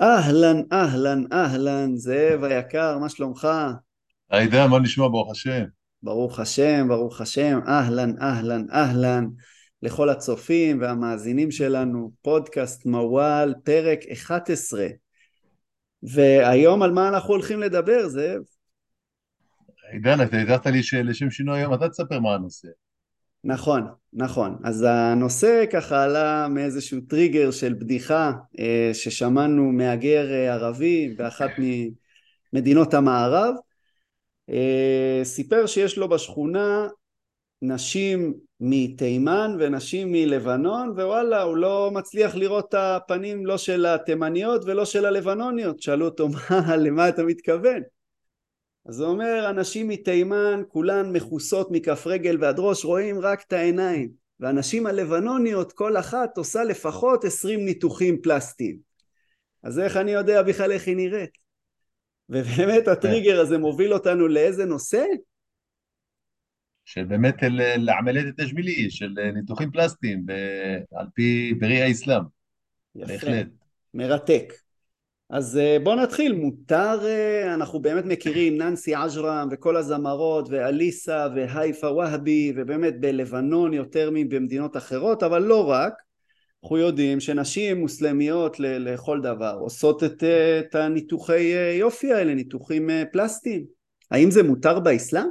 אהלן, אהלן, אהלן, זאב היקר, מה שלומך? הידע, מה נשמע, ברוך השם? ברוך השם, ברוך השם, אהלן, אהלן, אהלן, לכל הצופים והמאזינים שלנו, פודקאסט מוואל, פרק 11. והיום על מה אנחנו הולכים לדבר, זאב? הידע, אתה ידעת לי שלשם שינוי היום, אתה תספר מה הנושא. נכון, נכון. אז הנושא ככה עלה מאיזשהו טריגר של בדיחה ששמענו מהגר ערבי באחת ממדינות המערב. סיפר שיש לו בשכונה נשים מתימן ונשים מלבנון, ווואלה, הוא לא מצליח לראות את הפנים לא של התימניות ולא של הלבנוניות. שאלו אותו, למה אתה מתכוון? אז הוא אומר, אנשים מתימן, כולן מחוסות מכף רגל ועד ראש, רואים רק את העיניים. ואנשים הלבנוניות, כל אחת עושה לפחות 20 ניתוחים פלסטיים. אז איך אני יודע בכלל איך היא נראית? ובאמת הטריגר הזה מוביל אותנו לאיזה נושא? שבאמת לעמלת התשמילי של ניתוחים פלסטיים, על פי ברי האסלאם. יפה, בהחלט. מרתק. אז בוא נתחיל, מותר, אנחנו באמת מכירים ננסי אג'רם וכל הזמרות ואליסה והייפה והבי ובאמת בלבנון יותר מבמדינות אחרות, אבל לא רק, אנחנו יודעים שנשים מוסלמיות לכל דבר עושות את הניתוחי יופי האלה, ניתוחים פלסטיים. האם זה מותר באסלאם?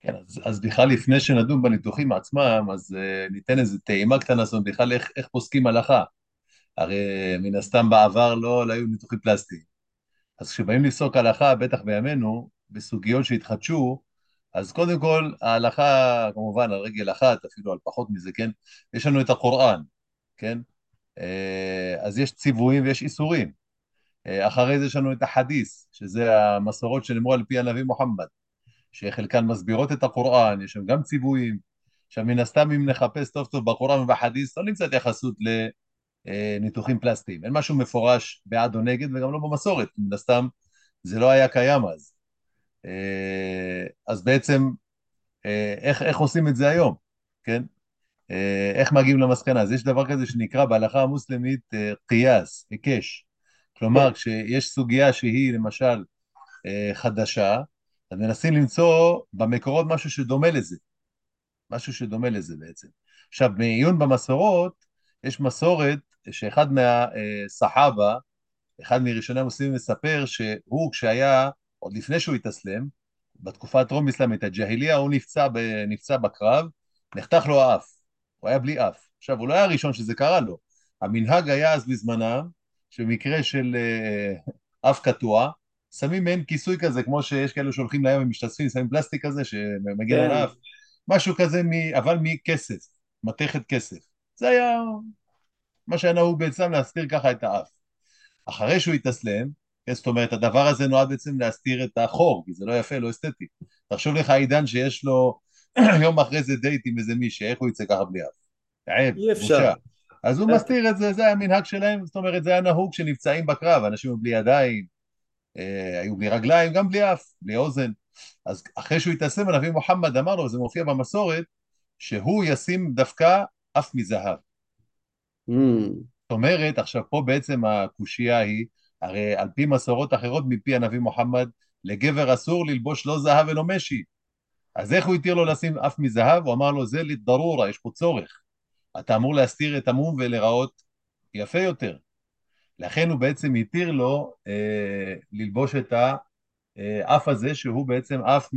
כן, אז בכלל לפני שנדון בניתוחים עצמם, אז ניתן איזו טעימה קטנה, זאת אומרת בכלל איך פוסקים הלכה. הרי מן הסתם בעבר לא היו ניתוחים פלסטיים. אז כשבאים לפסוק הלכה, בטח בימינו, בסוגיות שהתחדשו, אז קודם כל ההלכה, כמובן על רגל אחת, אפילו על פחות מזה, כן? יש לנו את הקוראן, כן? אז יש ציוויים ויש איסורים. אחרי זה יש לנו את החדיס, שזה המסורות שנאמרו על פי הנביא מוחמד, שחלקן מסבירות את הקוראן, יש שם גם ציוויים, שמן הסתם אם נחפש טוב טוב בקוראן ובחדיס, לא נמצא יחסות ל... ניתוחים פלסטיים. אין משהו מפורש בעד או נגד, וגם לא במסורת, מן הסתם זה לא היה קיים אז. אז בעצם, איך עושים את זה היום? כן? איך מגיעים למסקנה? אז יש דבר כזה שנקרא בהלכה המוסלמית קייס, היקש. כלומר, כשיש סוגיה שהיא למשל חדשה, אז מנסים למצוא במקורות משהו שדומה לזה. משהו שדומה לזה בעצם. עכשיו, מעיון במסורות, יש מסורת שאחד מהסחאבה, אחד מראשוני המוסלמים מספר שהוא כשהיה, עוד לפני שהוא התאסלם, בתקופה הטרום אסלאמית, הג'היליה, הוא נפצע בקרב, נחתך לו האף, הוא היה בלי אף. עכשיו, הוא לא היה הראשון שזה קרה לו. המנהג היה אז בזמנם, שבמקרה של אף קטוע, שמים מעין כיסוי כזה, כמו שיש כאלו שהולכים לים ומשתספים, שמים פלסטיק כזה שמגן על האף, משהו כזה, אבל מכסף, מתכת כסף. זה היה... מה שהיה נהוג בעצם להסתיר ככה את האף. אחרי שהוא התאסלם, זאת אומרת, הדבר הזה נועד בעצם להסתיר את החור, כי זה לא יפה, לא אסתטי. תחשוב לך עידן שיש לו יום אחרי זה דייט עם איזה מישהו, איך הוא יצא ככה בלי אף? עייב, בושה. אז הוא מסתיר את זה, זה היה המנהג שלהם, זאת אומרת, זה היה נהוג שנפצעים בקרב, אנשים היו בלי ידיים, היו בלי רגליים, גם בלי אף, בלי אוזן. אז אחרי שהוא התאסלם, הנביא מוחמד אמר לו, זה מופיע במסורת, שהוא ישים דווקא אף מזהב. זאת אומרת, עכשיו פה בעצם הקושייה היא, הרי על פי מסורות אחרות מפי הנביא מוחמד, לגבר אסור ללבוש לא זהב ולא משי. אז איך הוא התיר לו לשים אף מזהב? הוא אמר לו, זה לדרורה, יש פה צורך. אתה אמור להסתיר את המום ולראות יפה יותר. לכן הוא בעצם התיר לו ללבוש את האף הזה, שהוא בעצם אף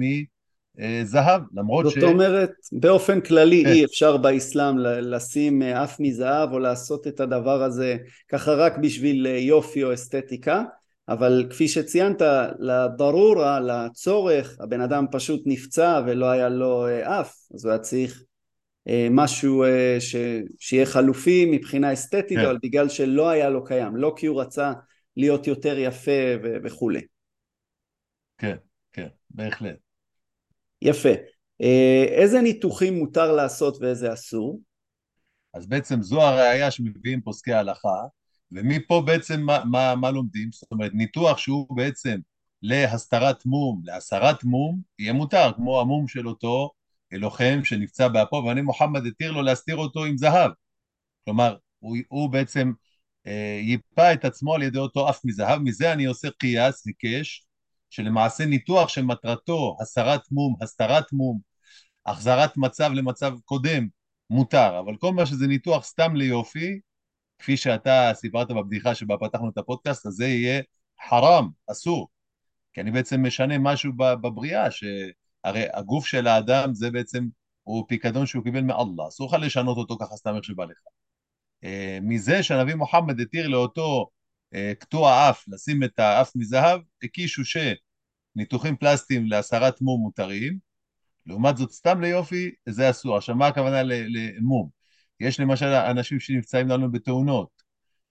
זהב, למרות זאת ש... זאת אומרת, באופן כללי אי אפשר באסלאם לשים אף מזהב או לעשות את הדבר הזה ככה רק בשביל יופי או אסתטיקה, אבל כפי שציינת, לדרורה, לצורך, הבן אדם פשוט נפצע ולא היה לו אף, אז הוא היה צריך משהו שיהיה חלופי מבחינה אסתטית, אבל בגלל שלא היה לו קיים, לא כי הוא רצה להיות יותר יפה וכו'. כן, כן, בהחלט. יפה. איזה ניתוחים מותר לעשות ואיזה אסור? אז בעצם זו הראיה שמביאים פוסקי ההלכה, ומפה בעצם מה לומדים? זאת אומרת, ניתוח שהוא בעצם להסתרת מום, להסרת מום, יהיה מותר, כמו המום של אותו לוחם שנפצע באפו, ואני מוחמד התיר לו להסתיר אותו עם זהב. כלומר, הוא בעצם ייפה את עצמו על ידי אותו אף מזהב, מזה אני עושה קייס, היקש, שלמעשה ניתוח שמטרתו הסרת מום, הסתרת מום, החזרת מצב למצב קודם, מותר, אבל כל מה שזה ניתוח סתם ליופי, כפי שאתה סיפרת בבדיחה שבה פתחנו את הפודקאסט, אז זה יהיה חרם, אסור, כי אני בעצם משנה משהו בבריאה, שהרי הגוף של האדם זה בעצם, הוא פיקדון שהוא קיבל מאללה, אסור לך לשנות אותו ככה סתם איך שבא לך. מזה שהנביא מוחמד התיר לאותו קטוע אף, לשים את האף מזהב, הקישו שניתוחים פלסטיים להסרת מום מותרים, לעומת זאת סתם ליופי, זה אסור. עכשיו מה הכוונה למום? יש למשל אנשים שנפצעים לנו בתאונות,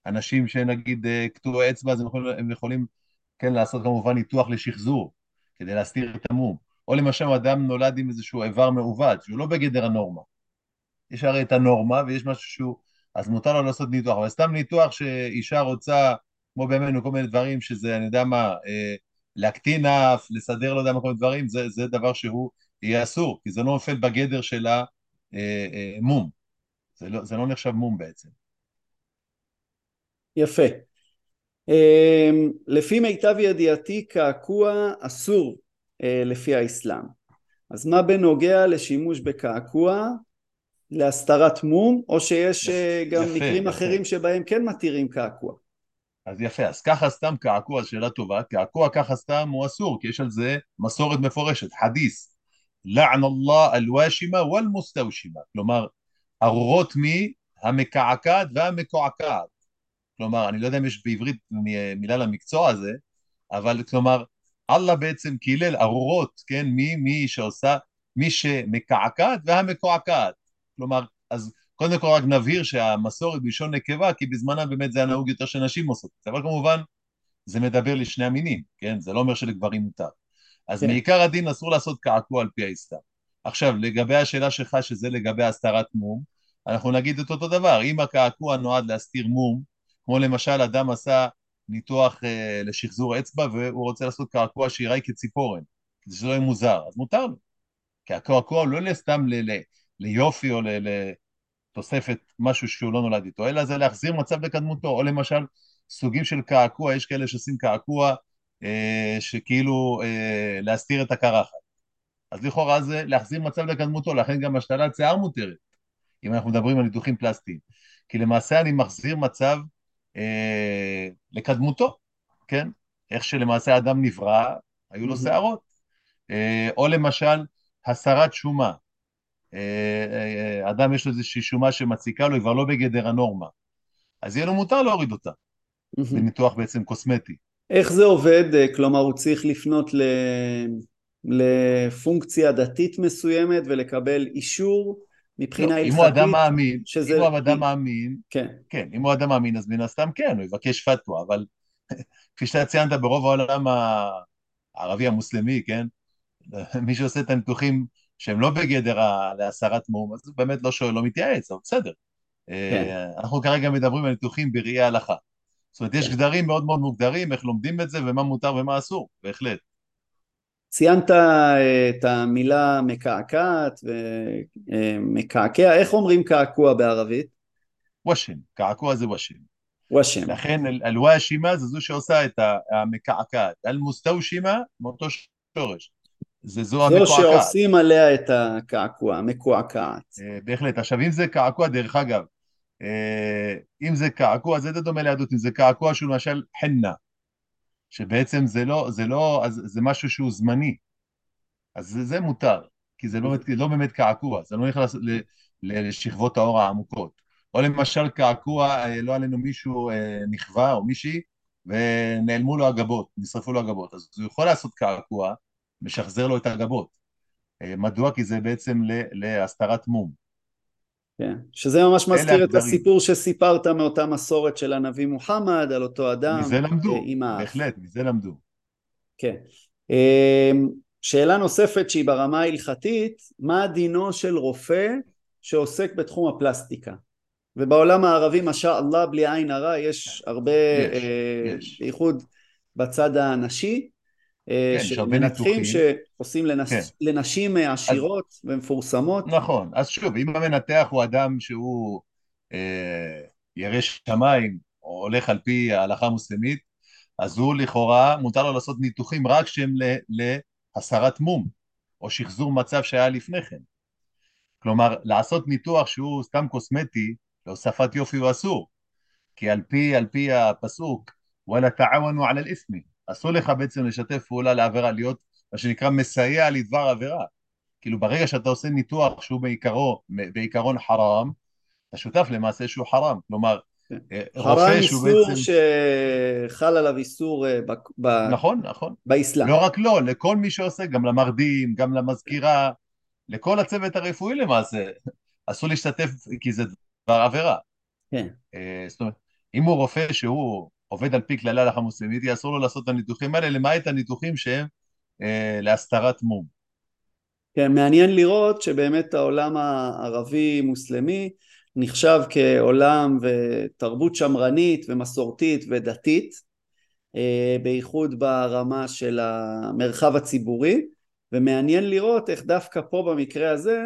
אנשים שנגיד קטוע אצבע, אז הם יכולים כן לעשות כמובן ניתוח לשחזור, כדי להסתיר את המום. או למשל אדם נולד עם איזשהו איבר מעובד, שהוא לא בגדר הנורמה. יש הרי את הנורמה ויש משהו שהוא, אז מותר לו לעשות ניתוח, אבל סתם ניתוח שאישה רוצה, כמו בימינו, כל מיני דברים, שזה, אני יודע מה, להקטין אף, לסדר לו כל מיני דברים, זה דבר שהוא יהיה אסור, כי זה לא נופל בגדר של המום. זה לא נחשב מום בעצם. יפה. לפי מיטב ידיעתי, קעקוע אסור לפי האסלאם. אז מה בנוגע לשימוש בקעקוע? להסתרת מום, או שיש גם מקרים אחרים שבהם כן מתירים קעקוע? אז יפה, אז ככה סתם קעקוע, שאלה טובה, קעקוע ככה סתם הוא אסור, כי יש על זה מסורת מפורשת, חדיס, לען אללה אלוואשימה ואלמוסטאושימה, כלומר, ארורות מהמקעקעת והמקועקעת, כלומר, אני לא יודע אם יש בעברית מילה למקצוע הזה, אבל כלומר, אללה בעצם קילל ארורות, כן, מי שעושה, מי שמקעקעת והמקועקעת, כלומר, אז קודם כל רק נבהיר שהמסורת בישון נקבה, כי בזמנה באמת זה הנהוג יותר שנשים עושות, אבל כמובן זה מדבר לשני המינים, כן? זה לא אומר שלגברים מותר. אז כן. מעיקר הדין אסור לעשות קעקוע על פי האסלאם. עכשיו, לגבי השאלה שלך שזה לגבי הסתרת מום, אנחנו נגיד את אותו דבר, אם הקעקוע נועד להסתיר מום, כמו למשל אדם עשה ניתוח לשחזור אצבע, והוא רוצה לעשות קעקוע שיראי כציפורן, כדי שלא יהיה מוזר, אז מותר לו. כי הקעקוע לא סתם ליופי או לתוספת משהו שהוא לא נולד איתו, אלא זה להחזיר מצב לקדמותו, או למשל סוגים של קעקוע, יש כאלה שעושים קעקוע שכאילו להסתיר את הקרחת, אז לכאורה זה להחזיר מצב לקדמותו, לכן גם השתלת שיער מותרת, אם אנחנו מדברים על ניתוחים פלסטיים, כי למעשה אני מחזיר מצב לקדמותו, כן? איך שלמעשה האדם נברא, היו לו שערות, או למשל הסרת שומה, אדם יש לו איזושהי שומה שמציקה לו, היא כבר לא בגדר הנורמה, אז יהיה לו מותר להוריד אותה, בניתוח בעצם קוסמטי. איך זה עובד? כלומר הוא צריך לפנות לפונקציה דתית מסוימת ולקבל אישור מבחינה הלכתית? אם הוא אדם מאמין, כן, אם הוא אדם מאמין אז מן הסתם כן, הוא יבקש פתווה, אבל כפי שאתה ציינת ברוב העולם הערבי המוסלמי, כן, מי שעושה את הניתוחים שהם לא בגדר להסרת מום, אז באמת לא שואל, לא מתייעץ, אבל בסדר. כן. אנחנו כרגע מדברים על ניתוחים בראי ההלכה. זאת אומרת, יש גדרים מאוד מאוד מוגדרים, איך לומדים את זה, ומה מותר ומה אסור, בהחלט. ציינת את המילה מקעקעת ומקעקע, איך אומרים קעקוע בערבית? וושם, קעקוע זה וושם. וושם. לכן, הלוואשימה זה זו שעושה את המקעקעת, אלמוסטאושימה, מאותו שורש. זו שעושים עליה את הקעקוע, מקועקעת. בהחלט, עכשיו אם זה קעקוע, דרך אגב, אם זה קעקוע, זה דומה ליהדות, אם זה קעקוע שהוא למשל חנה, שבעצם זה לא, זה משהו שהוא זמני, אז זה מותר, כי זה לא באמת קעקוע, זה לא נכנס לשכבות האור העמוקות, או למשל קעקוע, לא עלינו מישהו נכווה או מישהי, ונעלמו לו הגבות, נשרפו לו הגבות, אז הוא יכול לעשות קעקוע, משחזר לו את הגבות. מדוע? כי זה בעצם להסתרת מום. כן, שזה ממש מזכיר את הסיפור שסיפרת מאותה מסורת של הנביא מוחמד, על אותו אדם. מזה למדו, בהחלט, מזה למדו. כן. שאלה נוספת שהיא ברמה ההלכתית, מה דינו של רופא שעוסק בתחום הפלסטיקה? ובעולם הערבי, משא אללה, בלי עין הרע, יש הרבה, בייחוד בצד הנשי, שמנתחים שעושים לנשים עשירות ומפורסמות. נכון, אז שוב, אם המנתח הוא אדם שהוא ירא שמיים, או הולך על פי ההלכה המוסלמית, אז הוא לכאורה, מותר לו לעשות ניתוחים רק שהם להסרת מום, או שחזור מצב שהיה לפני כן. כלומר, לעשות ניתוח שהוא סתם קוסמטי, להוספת יופי הוא אסור, כי על פי הפסוק, وَلَا تَعَوَنُوا عَلَى الْإِثْمِ, אסור לך בעצם לשתף פעולה לעבירה, להיות מה שנקרא מסייע לדבר עבירה. כאילו ברגע שאתה עושה ניתוח שהוא בעיקרון חרם, אתה שותף למעשה שהוא חרם, כלומר, חרם איסור שחל עליו איסור באסלאם. לא רק לא, לכל מי שעושה, גם למרדים, גם למזכירה, לכל הצוות הרפואי למעשה, אסור להשתתף כי זה דבר עבירה. כן. זאת אומרת, אם הוא רופא שהוא עובד על פי כללי ההלכה המוסלמית, אסור לו לעשות את הניתוחים האלה, למעט הניתוחים שהם להסתרת מום. כן, מעניין לראות שבאמת העולם הערבי-מוסלמי נחשב כעולם ותרבות שמרנית ומסורתית ודתית, בייחוד ברמה של המרחב הציבורי, ומעניין לראות איך דווקא פה במקרה הזה,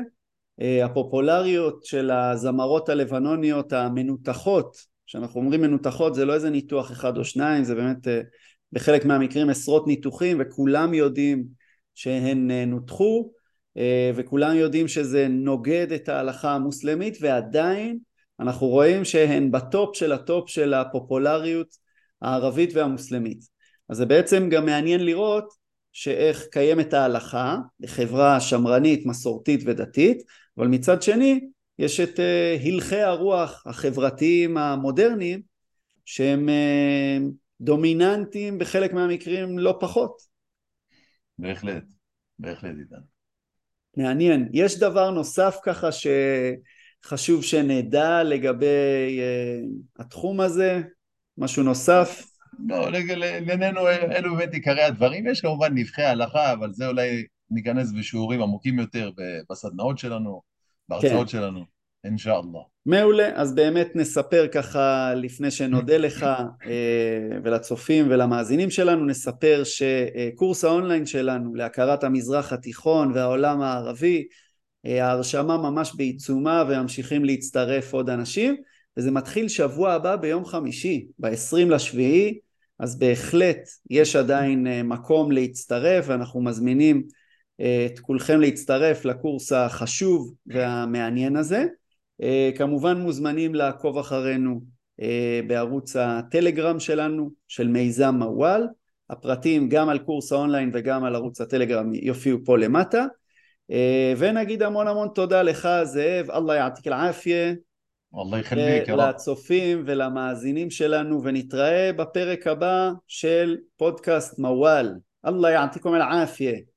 הפופולריות של הזמרות הלבנוניות המנותחות, שאנחנו אומרים מנותחות זה לא איזה ניתוח אחד או שניים, זה באמת בחלק מהמקרים עשרות ניתוחים, וכולם יודעים שהן נותחו, וכולם יודעים שזה נוגד את ההלכה המוסלמית, ועדיין אנחנו רואים שהן בטופ של הטופ של הפופולריות הערבית והמוסלמית. אז זה בעצם גם מעניין לראות שאיך קיימת ההלכה, חברה שמרנית, מסורתית ודתית, אבל מצד שני יש את הלכי הרוח החברתיים המודרניים, שהם דומיננטיים בחלק מהמקרים לא פחות. בהחלט, בהחלט איתן. מעניין, יש דבר נוסף ככה שחשוב שנדע לגבי התחום הזה, משהו נוסף? לא, לענייננו אלו באמת עיקרי הדברים, יש כמובן נבחי ההלכה, אבל זה אולי ניכנס בשיעורים עמוקים יותר בסדנאות שלנו, בהרצאות כן. שלנו, אינשאללה. מעולה, אז באמת נספר ככה לפני שנודה לך ולצופים ולמאזינים שלנו, נספר שקורס האונליין שלנו להכרת המזרח התיכון והעולם הערבי, ההרשמה ממש בעיצומה וממשיכים להצטרף עוד אנשים, וזה מתחיל שבוע הבא ביום חמישי, ב-20/7, אז בהחלט יש עדיין מקום להצטרף, ואנחנו מזמינים את כולכם להצטרף לקורס החשוב והמעניין הזה. כמובן מוזמנים לעקוב אחרינו בערוץ הטלגרם שלנו, של מיזם מוואל. הפרטים גם על קורס האונליין וגם על ערוץ הטלגרם יופיעו פה למטה. ונגיד המון תודה לך זאב, אללה יעתיק אל-עאפיה. אללה יחליק רב. לצופים ולמאזינים שלנו, ונתראה בפרק הבא של פודקאסט מוואל. אללה יעתיקום אל-עאפיה.